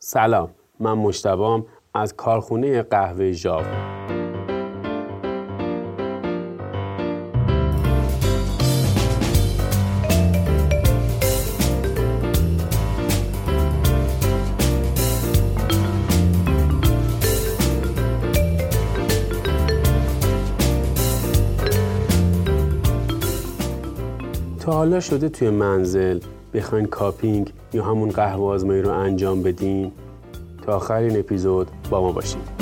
سلام، من مجتبی‌ام از کارخونه قهوه ژاوا. تا حالا شده توی منزل بخواین کاپینگ یا همون قهوه آزمایی رو انجام بدین؟ تا آخر این اپیزود با ما باشید.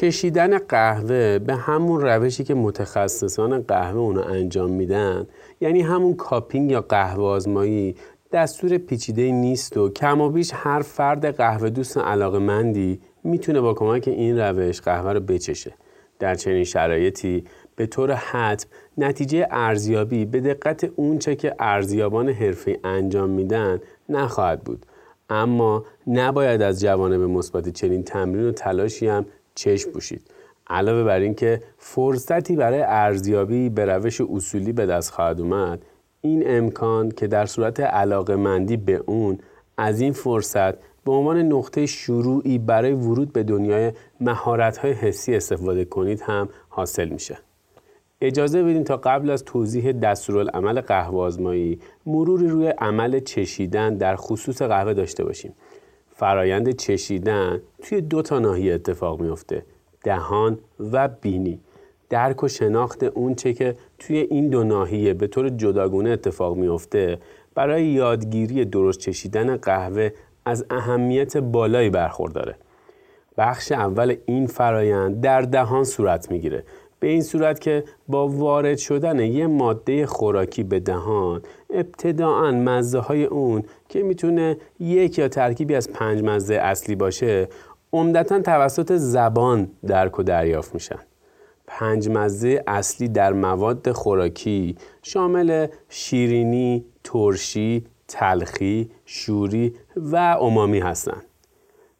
کشیدن قهوه به همون روشی که متخصصان قهوه اونو انجام میدن، یعنی همون کاپینگ یا قهوه آزمایی، دستور پیچیده‌ای نیست و کم و بیش هر فرد قهوه دوست علاقه‌مندی میتونه با کمک این روش قهوه رو بچشه. در چنین شرایطی به طور حتم نتیجه ارزیابی به دقت اونچه که ارزیابان حرفه‌ای انجام میدن نخواهد بود، اما نباید از جوانب مثبت چنین تمرین و تلاشی هم چشم پوشید. علاوه بر این که فرصتی برای ارزیابی به روش اصولی به دست خواهد اومد، این امکان که در صورت علاقه‌مندی به اون از این فرصت به عنوان نقطه شروعی برای ورود به دنیای مهارت‌های حسی استفاده کنید هم حاصل میشه. اجازه بدین تا قبل از توضیح دستورالعمل قهوه آزمایی مروری روی عمل چشیدن در خصوص قهوه داشته باشیم. فرایند چشیدن توی 2 ناحیه اتفاق میفته، دهان و بینی. درک و شناخت اون چه که توی این 2 ناحیه به طور جداگونه اتفاق میفته برای یادگیری درست چشیدن قهوه از اهمیت بالایی برخورداره. بخش اول این فرایند در دهان صورت میگیره، به این صورت که با وارد شدن یه ماده خوراکی به دهان، ابتداعاً مزه‌های اون که میتونه یک یا ترکیبی از 5 مزه اصلی باشه، عمدتاً توسط زبان درک و دریافت میشن. 5 مزه اصلی در مواد خوراکی شامل شیرینی، ترشی، تلخی، شوری و امامی هستن.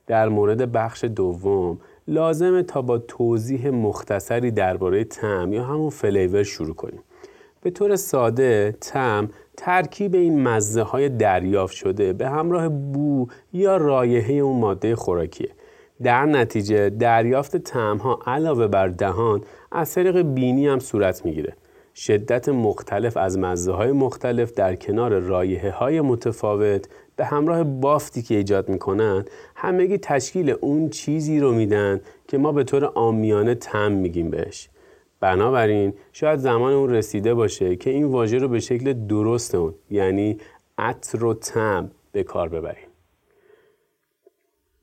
در مورد بخش دوم، لازمه تا با توضیح مختصری درباره طعم یا همون فلیور شروع کنیم. به طور ساده طعم ترکیب این مزه‌های دریافت شده به همراه بو یا رایحه اون ماده خوراکیه. در نتیجه دریافت طعم‌ها علاوه بر دهان از طریق بینی هم صورت میگیره. شدت مختلف از مزه‌های مختلف در کنار رایحه‌های متفاوت به همراه بافتی که ایجاد میکنن، همگی تشکیل اون چیزی رو میدن که ما به طور عامیانه طعم میگیم بهش. بنابراین شاید زمان اون رسیده باشه که این واژه رو به شکل درست اون، یعنی عطر و طعم، به کار ببریم.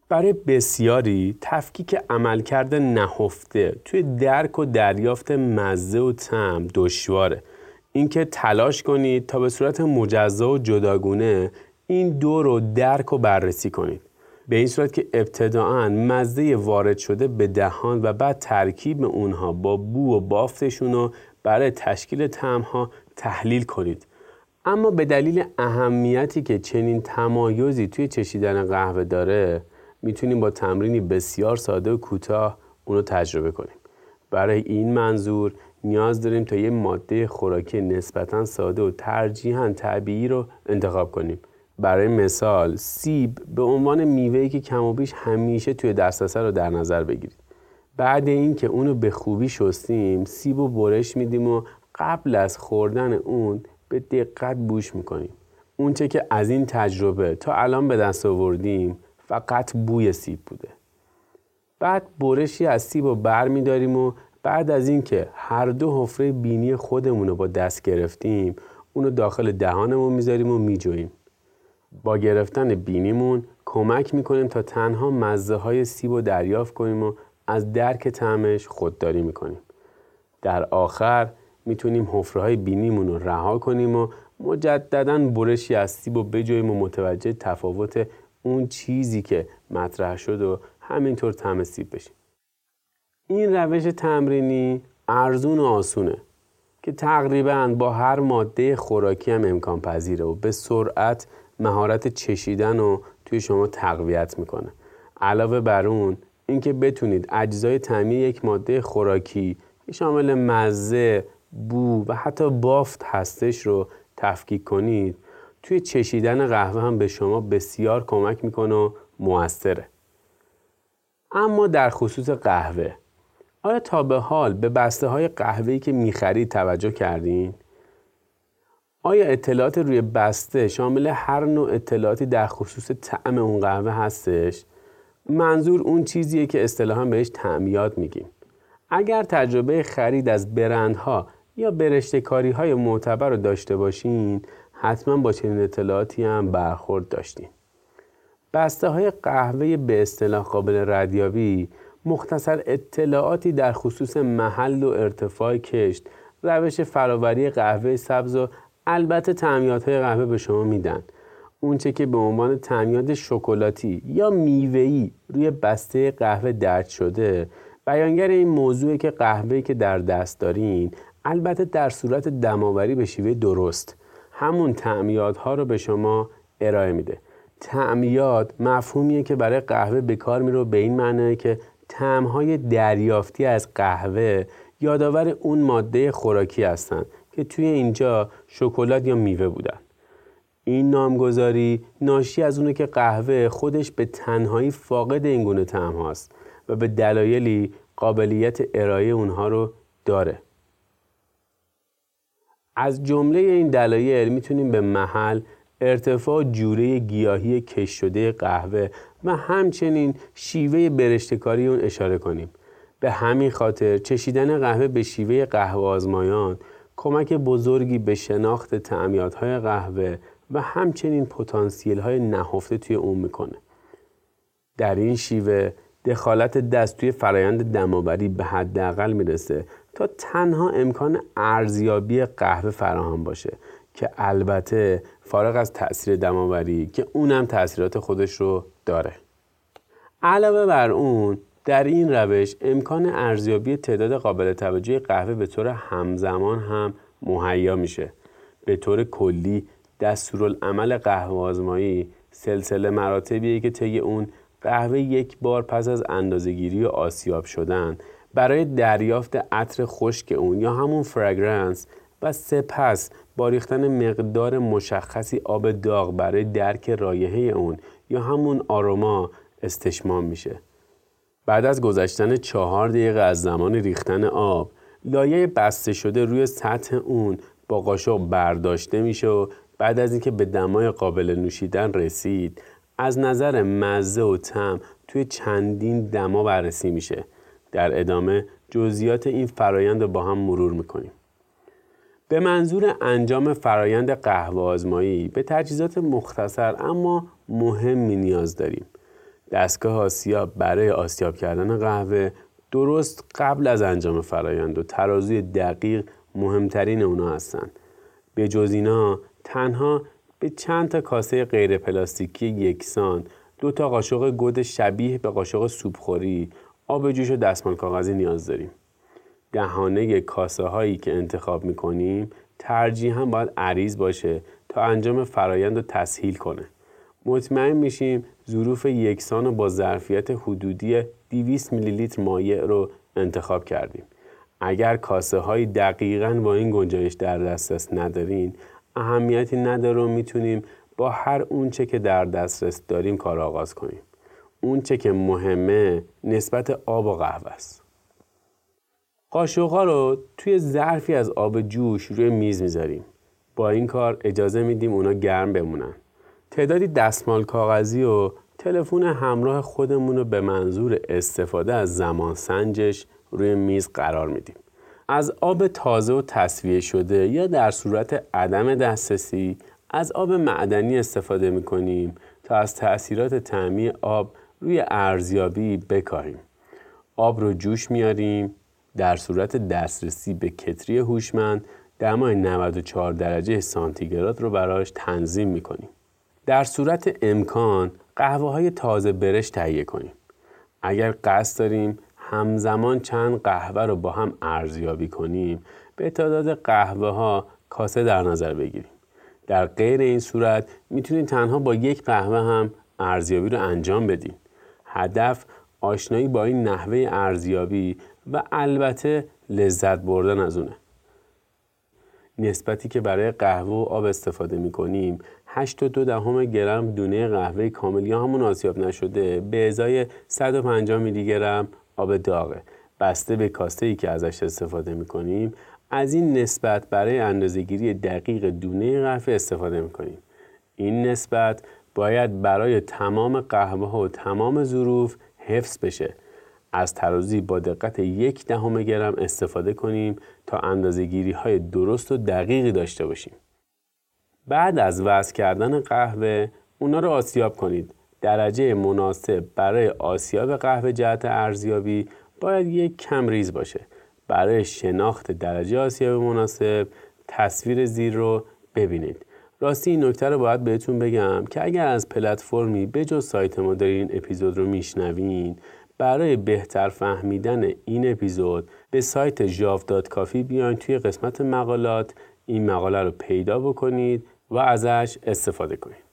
برای بسیاری تفکیک عملکرد نهفته توی درک و دریافت مزه و طعم دشواره. اینکه تلاش کنید تا به صورت مجزا و جداگونه این 2 رو درک و بررسی کنید، به این صورت که ابتداعاً مزه وارد شده به دهان و بعد ترکیب اونها با بو و بافتشون رو برای تشکیل طعم‌ها تحلیل کنید. اما به دلیل اهمیتی که چنین تمایزی توی چشیدن قهوه داره، میتونیم با تمرینی بسیار ساده و کوتاه اونو تجربه کنیم. برای این منظور نیاز داریم تا یه ماده خوراکی نسبتاً ساده و ترجیحاً طبیعی رو انتخاب کنیم. برای مثال سیب به عنوان میوه‌ای که کم و بیش همیشه توی دسترسه رو در نظر بگیرید. بعد این که اونو به خوبی شستیم، سیب رو برش میدیم و قبل از خوردن اون به دقت بوش میکنیم. اون چه که از این تجربه تا الان به دست آوردیم فقط بوی سیب بوده. بعد برشی از سیب رو بر میداریم و بعد از این که هر 2 حفره بینی خودمون رو با دست گرفتیم، اونو داخل دهانمون میذاریم و میجوییم. با گرفتن بینیمون کمک میکنیم تا تنها مزه های سیب رو دریافت کنیم و از درک طعمش خودداری میکنیم. در آخر میتونیم حفره های بینیمون رو رها کنیم و مجدداً برشی از سیب رو بجوییم و متوجه تفاوت اون چیزی که مطرح شد و همینطور طعم سیب بشیم. این روش تمرینی ارزون و آسونه که تقریباً با هر ماده خوراکی هم امکان پذیره و به سرعت مهارت چشیدن رو توی شما تقویت میکنه. علاوه بر اون اینکه بتونید اجزای طعمی یک ماده خوراکی شامل مزه، بو و حتی بافت هستش رو تفکیک کنید توی چشیدن قهوه هم به شما بسیار کمک میکنه و موثره. اما در خصوص قهوه، آیا تا به حال به بسته های قهوه‌ای که می‌خرید توجه کردین؟ آیا اطلاعات روی بسته شامل هر نوع اطلاعاتی در خصوص طعم اون قهوه هستش؟ منظور اون چیزیه که اصطلاحاً بهش طعمیات میگیم. اگر تجربه خرید از برندها یا برشته‌کاری‌های معتبر رو داشته باشین، حتما با چنین اطلاعاتی هم برخورد داشتین. بسته‌های قهوه به اصطلاح قابل ردیابی مختصر اطلاعاتی در خصوص محل و ارتفاع کشت، روش فراوری قهوه سبز و البته طعمیات‌های قهوه به شما میدن. اونچه که به عنوان طعمیات شکلاتی یا میوه‌ای روی بسته قهوه درج شده، بیانگر این موضوعه که قهوه‌ای که در دست دارین البته در صورت دماوری به شیوه درست همون طعمیات‌ها رو به شما ارائه میده. طعمیات مفهومیه که برای قهوه به کار میره، به این معنیه که طعم‌های دریافتی از قهوه یادآور اون ماده خوراکی هستن که توی اینجا شکلات یا میوه بودن. این نامگذاری ناشی از اونه که قهوه خودش به تنهایی فاقد این گونه طعم هاست و به دلایلی قابلیت ارائه اونها رو داره. از جمله این دلایل میتونیم به محل، ارتفاع جوره گیاهی کش شده قهوه و همچنین شیوه برشته‌کاری اون اشاره کنیم. به همین خاطر چشیدن قهوه به شیوه قهوه آزمایان کمک بزرگی به شناخت طعمیات‌های قهوه و همچنین پتانسیل‌های نهفته توی اون میکنه. در این شیوه دخالت دست توی فرایند دماوری به حداقل میرسه تا تنها امکان ارزیابی قهوه فراهم باشه که البته فارغ از تأثیر دماوری که اونم تأثیرات خودش رو داره. علاوه بر اون در این روش امکان ارزیابی تعداد قابل توجه قهوه به طور همزمان هم مهیا میشه. به طور کلی دستورالعمل قهوه آزمایی سلسله مراتبیه که طی اون قهوه یک بار پس از اندازه‌گیری و آسیاب شدن برای دریافت عطر خشک اون یا همون فرگرنس و سپس با ریختن مقدار مشخصی آب داغ برای درک رایحه اون یا همون آروما استشمام میشه. بعد از گذشتن 4 دقیقه از زمان ریختن آب، لایه بسته شده روی سطح اون با قاشق برداشته میشه و بعد از اینکه به دمای قابل نوشیدن رسید، از نظر مزه و طعم توی چندین دما بررسی میشه. در ادامه جزئیات این فرایند رو با هم مرور میکنیم. به منظور انجام فرایند قهوه آزمایی به تجهیزات مختصر اما مهمی نیاز داریم. دستگاه آسیاب برای آسیاب کردن قهوه درست قبل از انجام فرایند و ترازوی دقیق مهمترین اونا هستن. به جز اینا تنها به چند تا کاسه غیر پلاستیکی یکسان، 2 تا قاشق گود شبیه به قاشق سوپخوری، آب جوش و دستمال کاغذی نیاز داریم. دهانه کاسه هایی که انتخاب میکنیم ترجیحاً باید عریض باشه تا انجام فرایند رو تسهیل کنه. مطمئن میشیم ظروف یکسان و با ظرفیت حدودی 200 میلی لیتر مایع رو انتخاب کردیم. اگر کاسه های دقیقاً با این گنجایش در دسترس ندارین، اهمیتی نداره و میتونیم با هر اونچه که در دسترس داریم کار آغاز کنیم. اونچه که مهمه نسبت آب و قهوه است. قاشق‌ها رو توی ظرفی از آب جوش روی میز میذاریم. با این کار اجازه میدیم اونا گرم بمونن. تعدادی دستمال کاغذی و تلفن همراه خودمون رو به منظور استفاده از زمان سنجش روی میز قرار میدیم. از آب تازه و تصفیه شده یا در صورت عدم دسترسی از آب معدنی استفاده میکنیم تا از تأثیرات طعمی آب روی ارزیابی بکاهیم. آب رو جوش میاریم. در صورت دسترسی به کتری هوشمند دمای 94 درجه سانتیگراد رو براش تنظیم میکنیم. در صورت امکان قهوه‌های تازه برش تهیه کنیم. اگر قصد داریم همزمان چند قهوه رو با هم ارزیابی کنیم، به تعداد قهوه ها کاسه در نظر بگیریم. در غیر این صورت میتونید تنها با یک قهوه هم ارزیابی رو انجام بدید. هدف آشنایی با این نحوه ارزیابی و البته لذت بردن از اونه. نسبتی که برای قهوه و آب استفاده می‌کنیم 8.2 گرم دونه قهوه کامل یا همون آسیاب نشده به ازای 150 میلی گرم آب داغه. بسته به کاسته‌ای که ازش استفاده می‌کنیم از این نسبت برای اندازه‌گیری دقیق دونه قهوه استفاده می‌کنیم. این نسبت باید برای تمام قهوه‌ها و تمام ظروف حفظ بشه. از ترازی با دقت 0.1 گرم استفاده کنیم تا اندازه‌گیری‌های درست و دقیقی داشته باشیم. بعد از وضع کردن قهوه، اونا رو آسیاب کنید. درجه مناسب برای آسیاب قهوه جهت ارزیابی باید یک کم ریز باشه. برای شناخت درجه آسیاب مناسب، تصویر زیر رو ببینید. راستی این نکته رو باید بهتون بگم که اگر از پلتفرمی بجز سایت ما دارین اپیزود رو میشنوین، برای بهتر فهمیدن این اپیزود به سایت java.coffee بیاین توی قسمت مقالات این مقاله رو پیدا بکنید و ازش استفاده کنید.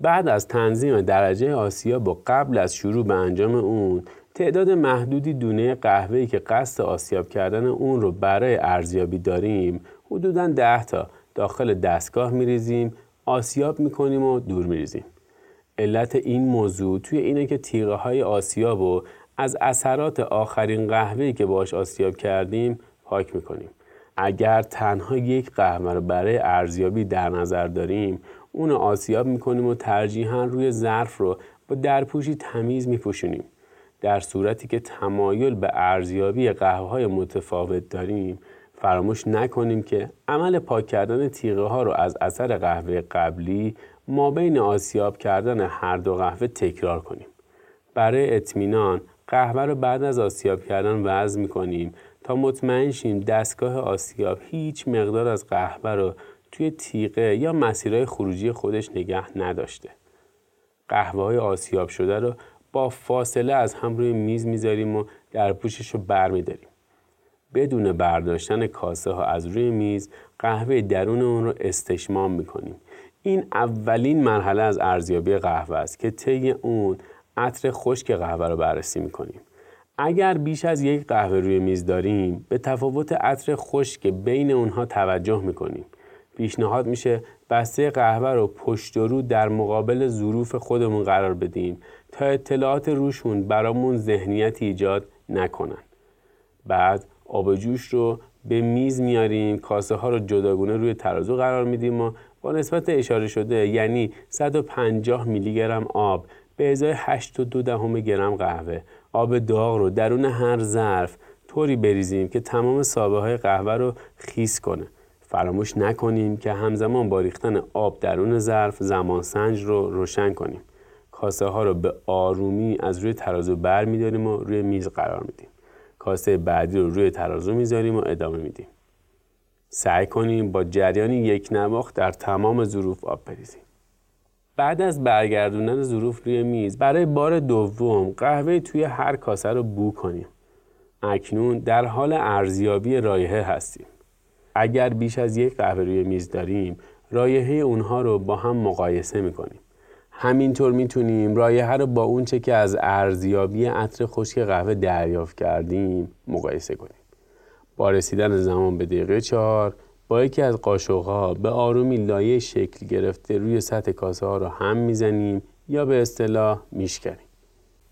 بعد از تنظیم درجه آسیاب و قبل از شروع به انجام اون، تعداد محدودی دونه قهوه‌ای که قصد آسیاب کردن اون رو برای ارزیابی داریم، حدوداً 10 تا داخل دستگاه میریزیم، آسیاب میکنیم و دور میریزیم. علت این موضوع توی اینه که تیغه های آسیاب رو از اثرات آخرین قهوه‌ای که باهاش آسیاب کردیم پاک میکنیم. اگر تنها یک قهوه رو برای ارزیابی در نظر داریم، اون رو آسیاب میکنیم و ترجیحاً روی ظرف رو با درپوشی تمیز میپوشونیم. در صورتی که تمایل به ارزیابی قهوه‌های متفاوت داریم، فراموش نکنیم که عمل پاک کردن تیغه ها رو از اثر قهوه قبلی مابین آسیاب کردن هر دو قهوه تکرار کنیم. برای اطمینان قهوه رو بعد از آسیاب کردن وزن می‌کنیم تا مطمئن شیم دستگاه آسیاب هیچ مقدار از قهوه رو توی تیغه یا مسیرهای خروجی خودش نگه نداشته. قهوه‌های آسیاب شده رو با فاصله از هم روی میز می‌ذاریم و درپوشش رو برمی‌داریم. بدون برداشتن کاسه ها از روی میز قهوه درون اون رو استشمام می‌کنیم. این اولین مرحله از ارزیابی قهوه است که طی اون عطر خشک قهوه رو بررسی می‌کنیم. اگر بیش از یک قهوه روی میز داریم، به تفاوت عطر خشک بین اونها توجه می‌کنیم. پیشنهاد میشه بسته قهوه رو پشت و رو در مقابل ظروف خودمون قرار بدیم تا اطلاعات روشون برامون ذهنیتی ایجاد نکنن. بعد آب جوش رو به میز میاریم، کاسه ها رو جداگونه روی ترازو قرار میدیم و با نسبت اشاره شده یعنی 150 میلی گرم آب به ازای 8.2 گرم قهوه، آب داغ رو درون هر ظرف طوری بریزیم که تمام سابه های قهوه رو خیس کنه. فراموش نکنیم که همزمان با ریختن آب درون ظرف زمان سنج رو روشن کنیم. کاسه ها رو به آرومی از روی ترازو بر میداریم و روی میز قرار میدیم. کاسه بعدی رو روی ترازو میذاریم و ادامه میدیم. سعی کنیم با جریان یک نواخت در تمام ظروف آب بریزیم. بعد از برگردوندن ظروف روی میز، برای بار دوم قهوه توی هر کاسه رو بو کنیم. اکنون در حال ارزیابی رایحه هستیم. اگر بیش از یک قهوه روی میز داریم، رایحه اونها رو با هم مقایسه میکنیم. همینطور میتونیم رایحه رو با اونچه که از ارزیابی عطر خشک قهوه دریافت کردیم مقایسه کنیم. با رسیدن زمان به دقیقه 4 با یکی از قاشق‌ها به آرومی لایه شکل گرفته روی سطح کاسه ها رو هم میزنیم یا به اصطلاح میشکنیم.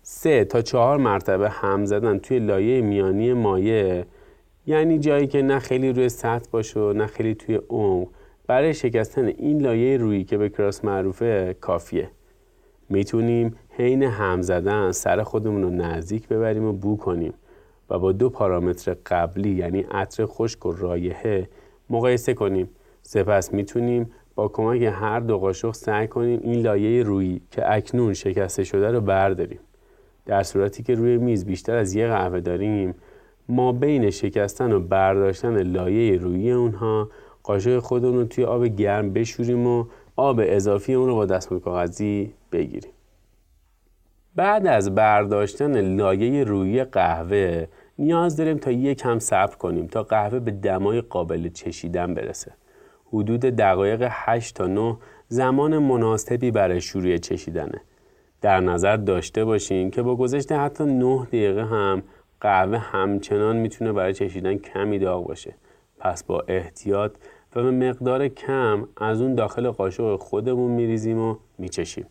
3 تا 4 مرتبه هم زدن توی لایه میانی مایع، یعنی جایی که نه خیلی روی سطح باشه و نه خیلی توی عمق، برای شکستن این لایه رویی که به کراس معروفه کافیه. میتونیم حین هم زدن سر خودمون رو نزدیک ببریم و بو کنیم و با 2 پارامتر قبلی یعنی عطر خشک و رایحه مقایسه کنیم. سپس میتونیم با کمک هر دو قاشق سعی کنیم این لایه رویی که اکنون شکسته شده رو برداریم. در صورتی که روی میز بیشتر از یک قهوه داریم، ما بین شکستن و برداشتن لایه رویی اونها قاشق خودمون رو توی آب گرم بشوریم و آب اضافی اون رو با دستمال کاغذی بگیریم. بعد از برداشتن لایه رویی قهوه نیاز داریم تا یکم صبر کنیم تا قهوه به دمای قابل چشیدن برسه. حدود دقایق 8 تا 9 زمان مناسبی برای شروع چشیدنه. در نظر داشته باشین که با گذشت حتی 9 دقیقه هم قهوه همچنان میتونه برای چشیدن کمی داغ باشه. پس با احتیاط و به مقدار کم از اون داخل قاشق خودمون میریزیم و میچشیم.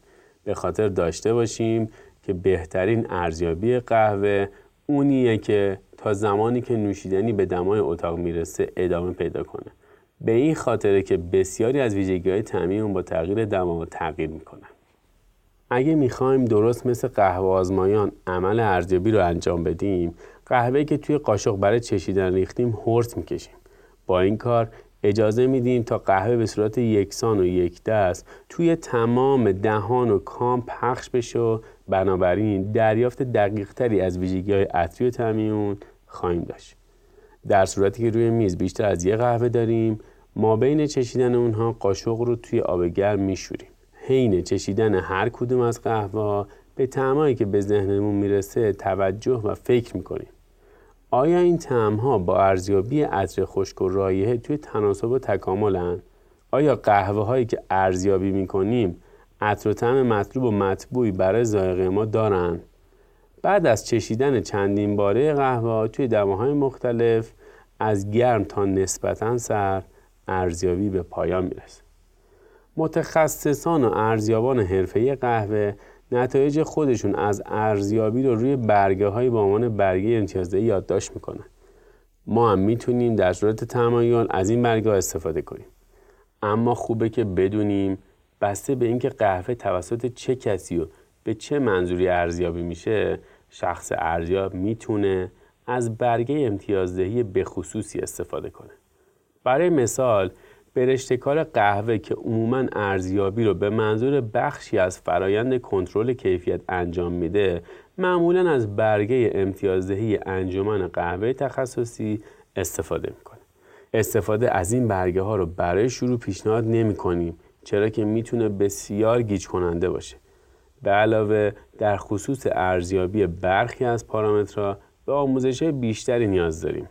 به خاطر داشته باشیم که بهترین ارزیابی قهوه اونیه که تا زمانی که نوشیدنی به دمای اتاق میرسه ادامه پیدا کنه. به این خاطره که بسیاری از ویژگی‌های طعمی اون با تغییر دما تغییر میکنن. اگه میخوایم درست مثل قهوه آزمایان عمل ارزیابی رو انجام بدیم، قهوه‌ای که توی قاشق برای چشیدن ریختیم هرس میکشیم. با این کار اجازه میدیم تا قهوه به صورت یکسان و یکدست توی تمام دهان و کام پخش بشه و بنابراین دریافت دقیق تری از ویژگی‌های عطری و طعمی اون خواهیم داشت. در صورتی که روی میز بیشتر از یک قهوه داریم، ما بین چشیدن اونها قاشق رو توی آب گرم میشوریم. حین چشیدن هر کدوم از قهوه‌ها به طعمایی که به ذهنمون میرسه توجه و فکر میکنیم. آیا این طعم‌ها با ارزیابی عطر خشک و رایحه توی تناسب و تکاملن؟ آیا قهوه‌هایی که ارزیابی می‌کنیم عطر و طعم مطلوب و مطبوعی برای ذائقه ما دارن؟ بعد از چشیدن چندین باره قهوه توی دماهای مختلف از گرم تا نسبتاً سرد ارزیابی به پایان میرسه. متخصصان و ارزیابان حرفه‌ای قهوه نتایج خودشون از ارزیابی رو روی برگه‌های به عنوان برگه امتیازدهی یادداشت میکنن. ما هم میتونیم در صورت تمایل از این برگه‌ها استفاده کنیم. اما خوبه که بدونیم بسته به اینکه قهوه توسط چه کسی و به چه منظوری ارزیابی میشه، شخص ارزیاب میتونه از برگه امتیازدهی به خصوصی استفاده کنه. برای مثال، برشته‌کار قهوه که عموماً ارزیابی رو به منظور بخشی از فرایند کنترل کیفیت انجام میده، معمولاً از برگه امتیازدهی انجمن قهوه تخصصی استفاده میکنه. استفاده از این برگه ها رو برای شروع پیشنهاد نمیکنیم، چرا که میتونه بسیار گیج کننده باشه. به علاوه در خصوص ارزیابی برخی از پارامترها به آموزش بیشتری نیاز داریم.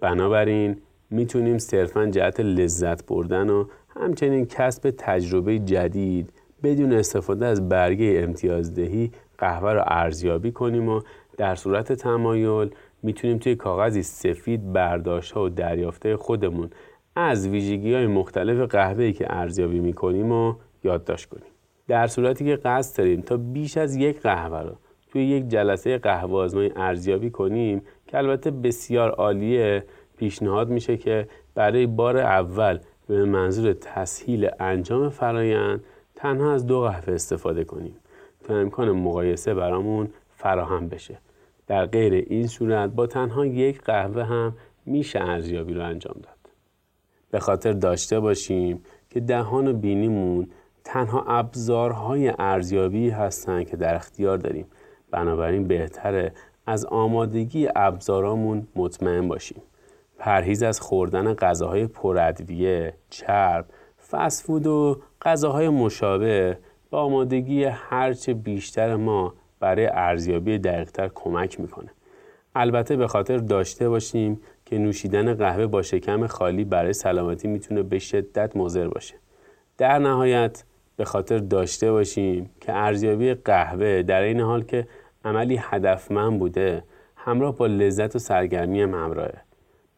بنابراین میتونیم صرفاً جهت لذت بردن و همچنین کسب تجربه جدید بدون استفاده از برگه امتیازدهی قهوه رو ارزیابی کنیم و در صورت تمایل میتونیم توی کاغذی سفید برداشت‌ها و دریافته خودمون از ویژگی‌های مختلف قهوه‌ای که ارزیابی می‌کنیم و یادداشت کنیم. در صورتی که قصد داریم تا بیش از یک قهوه رو توی یک جلسه قهوه آزمایی ارزیابی کنیم که البته بسیار عالیه، پیشنهاد میشه که برای بار اول به منظور تسهیل انجام فرایند تنها از 2 قهوه استفاده کنیم تا امکان مقایسه برامون فراهم بشه. در غیر این صورت با تنها یک قهوه هم میشه ارزیابی رو انجام داد. به خاطر داشته باشیم که دهان و بینیمون تنها ابزارهای ارزیابی هستن که در اختیار داریم. بنابراین بهتره از آمادگی ابزارامون مطمئن باشیم. پرهیز از خوردن غذاهای پرادویه، چرب، فست فود و غذاهای مشابه با آمادگی هرچه بیشتر ما برای ارزیابی دقیق‌تر کمک میکنه. البته به خاطر داشته باشیم که نوشیدن قهوه با شکم خالی برای سلامتی میتونه به شدت مضر باشه. در نهایت به خاطر داشته باشیم که ارزیابی قهوه در این حال که عملی هدفمند بوده، همراه با لذت و سرگرمی همراهه.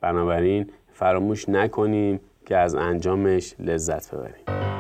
بنابراین فراموش نکنیم که از انجامش لذت ببریم.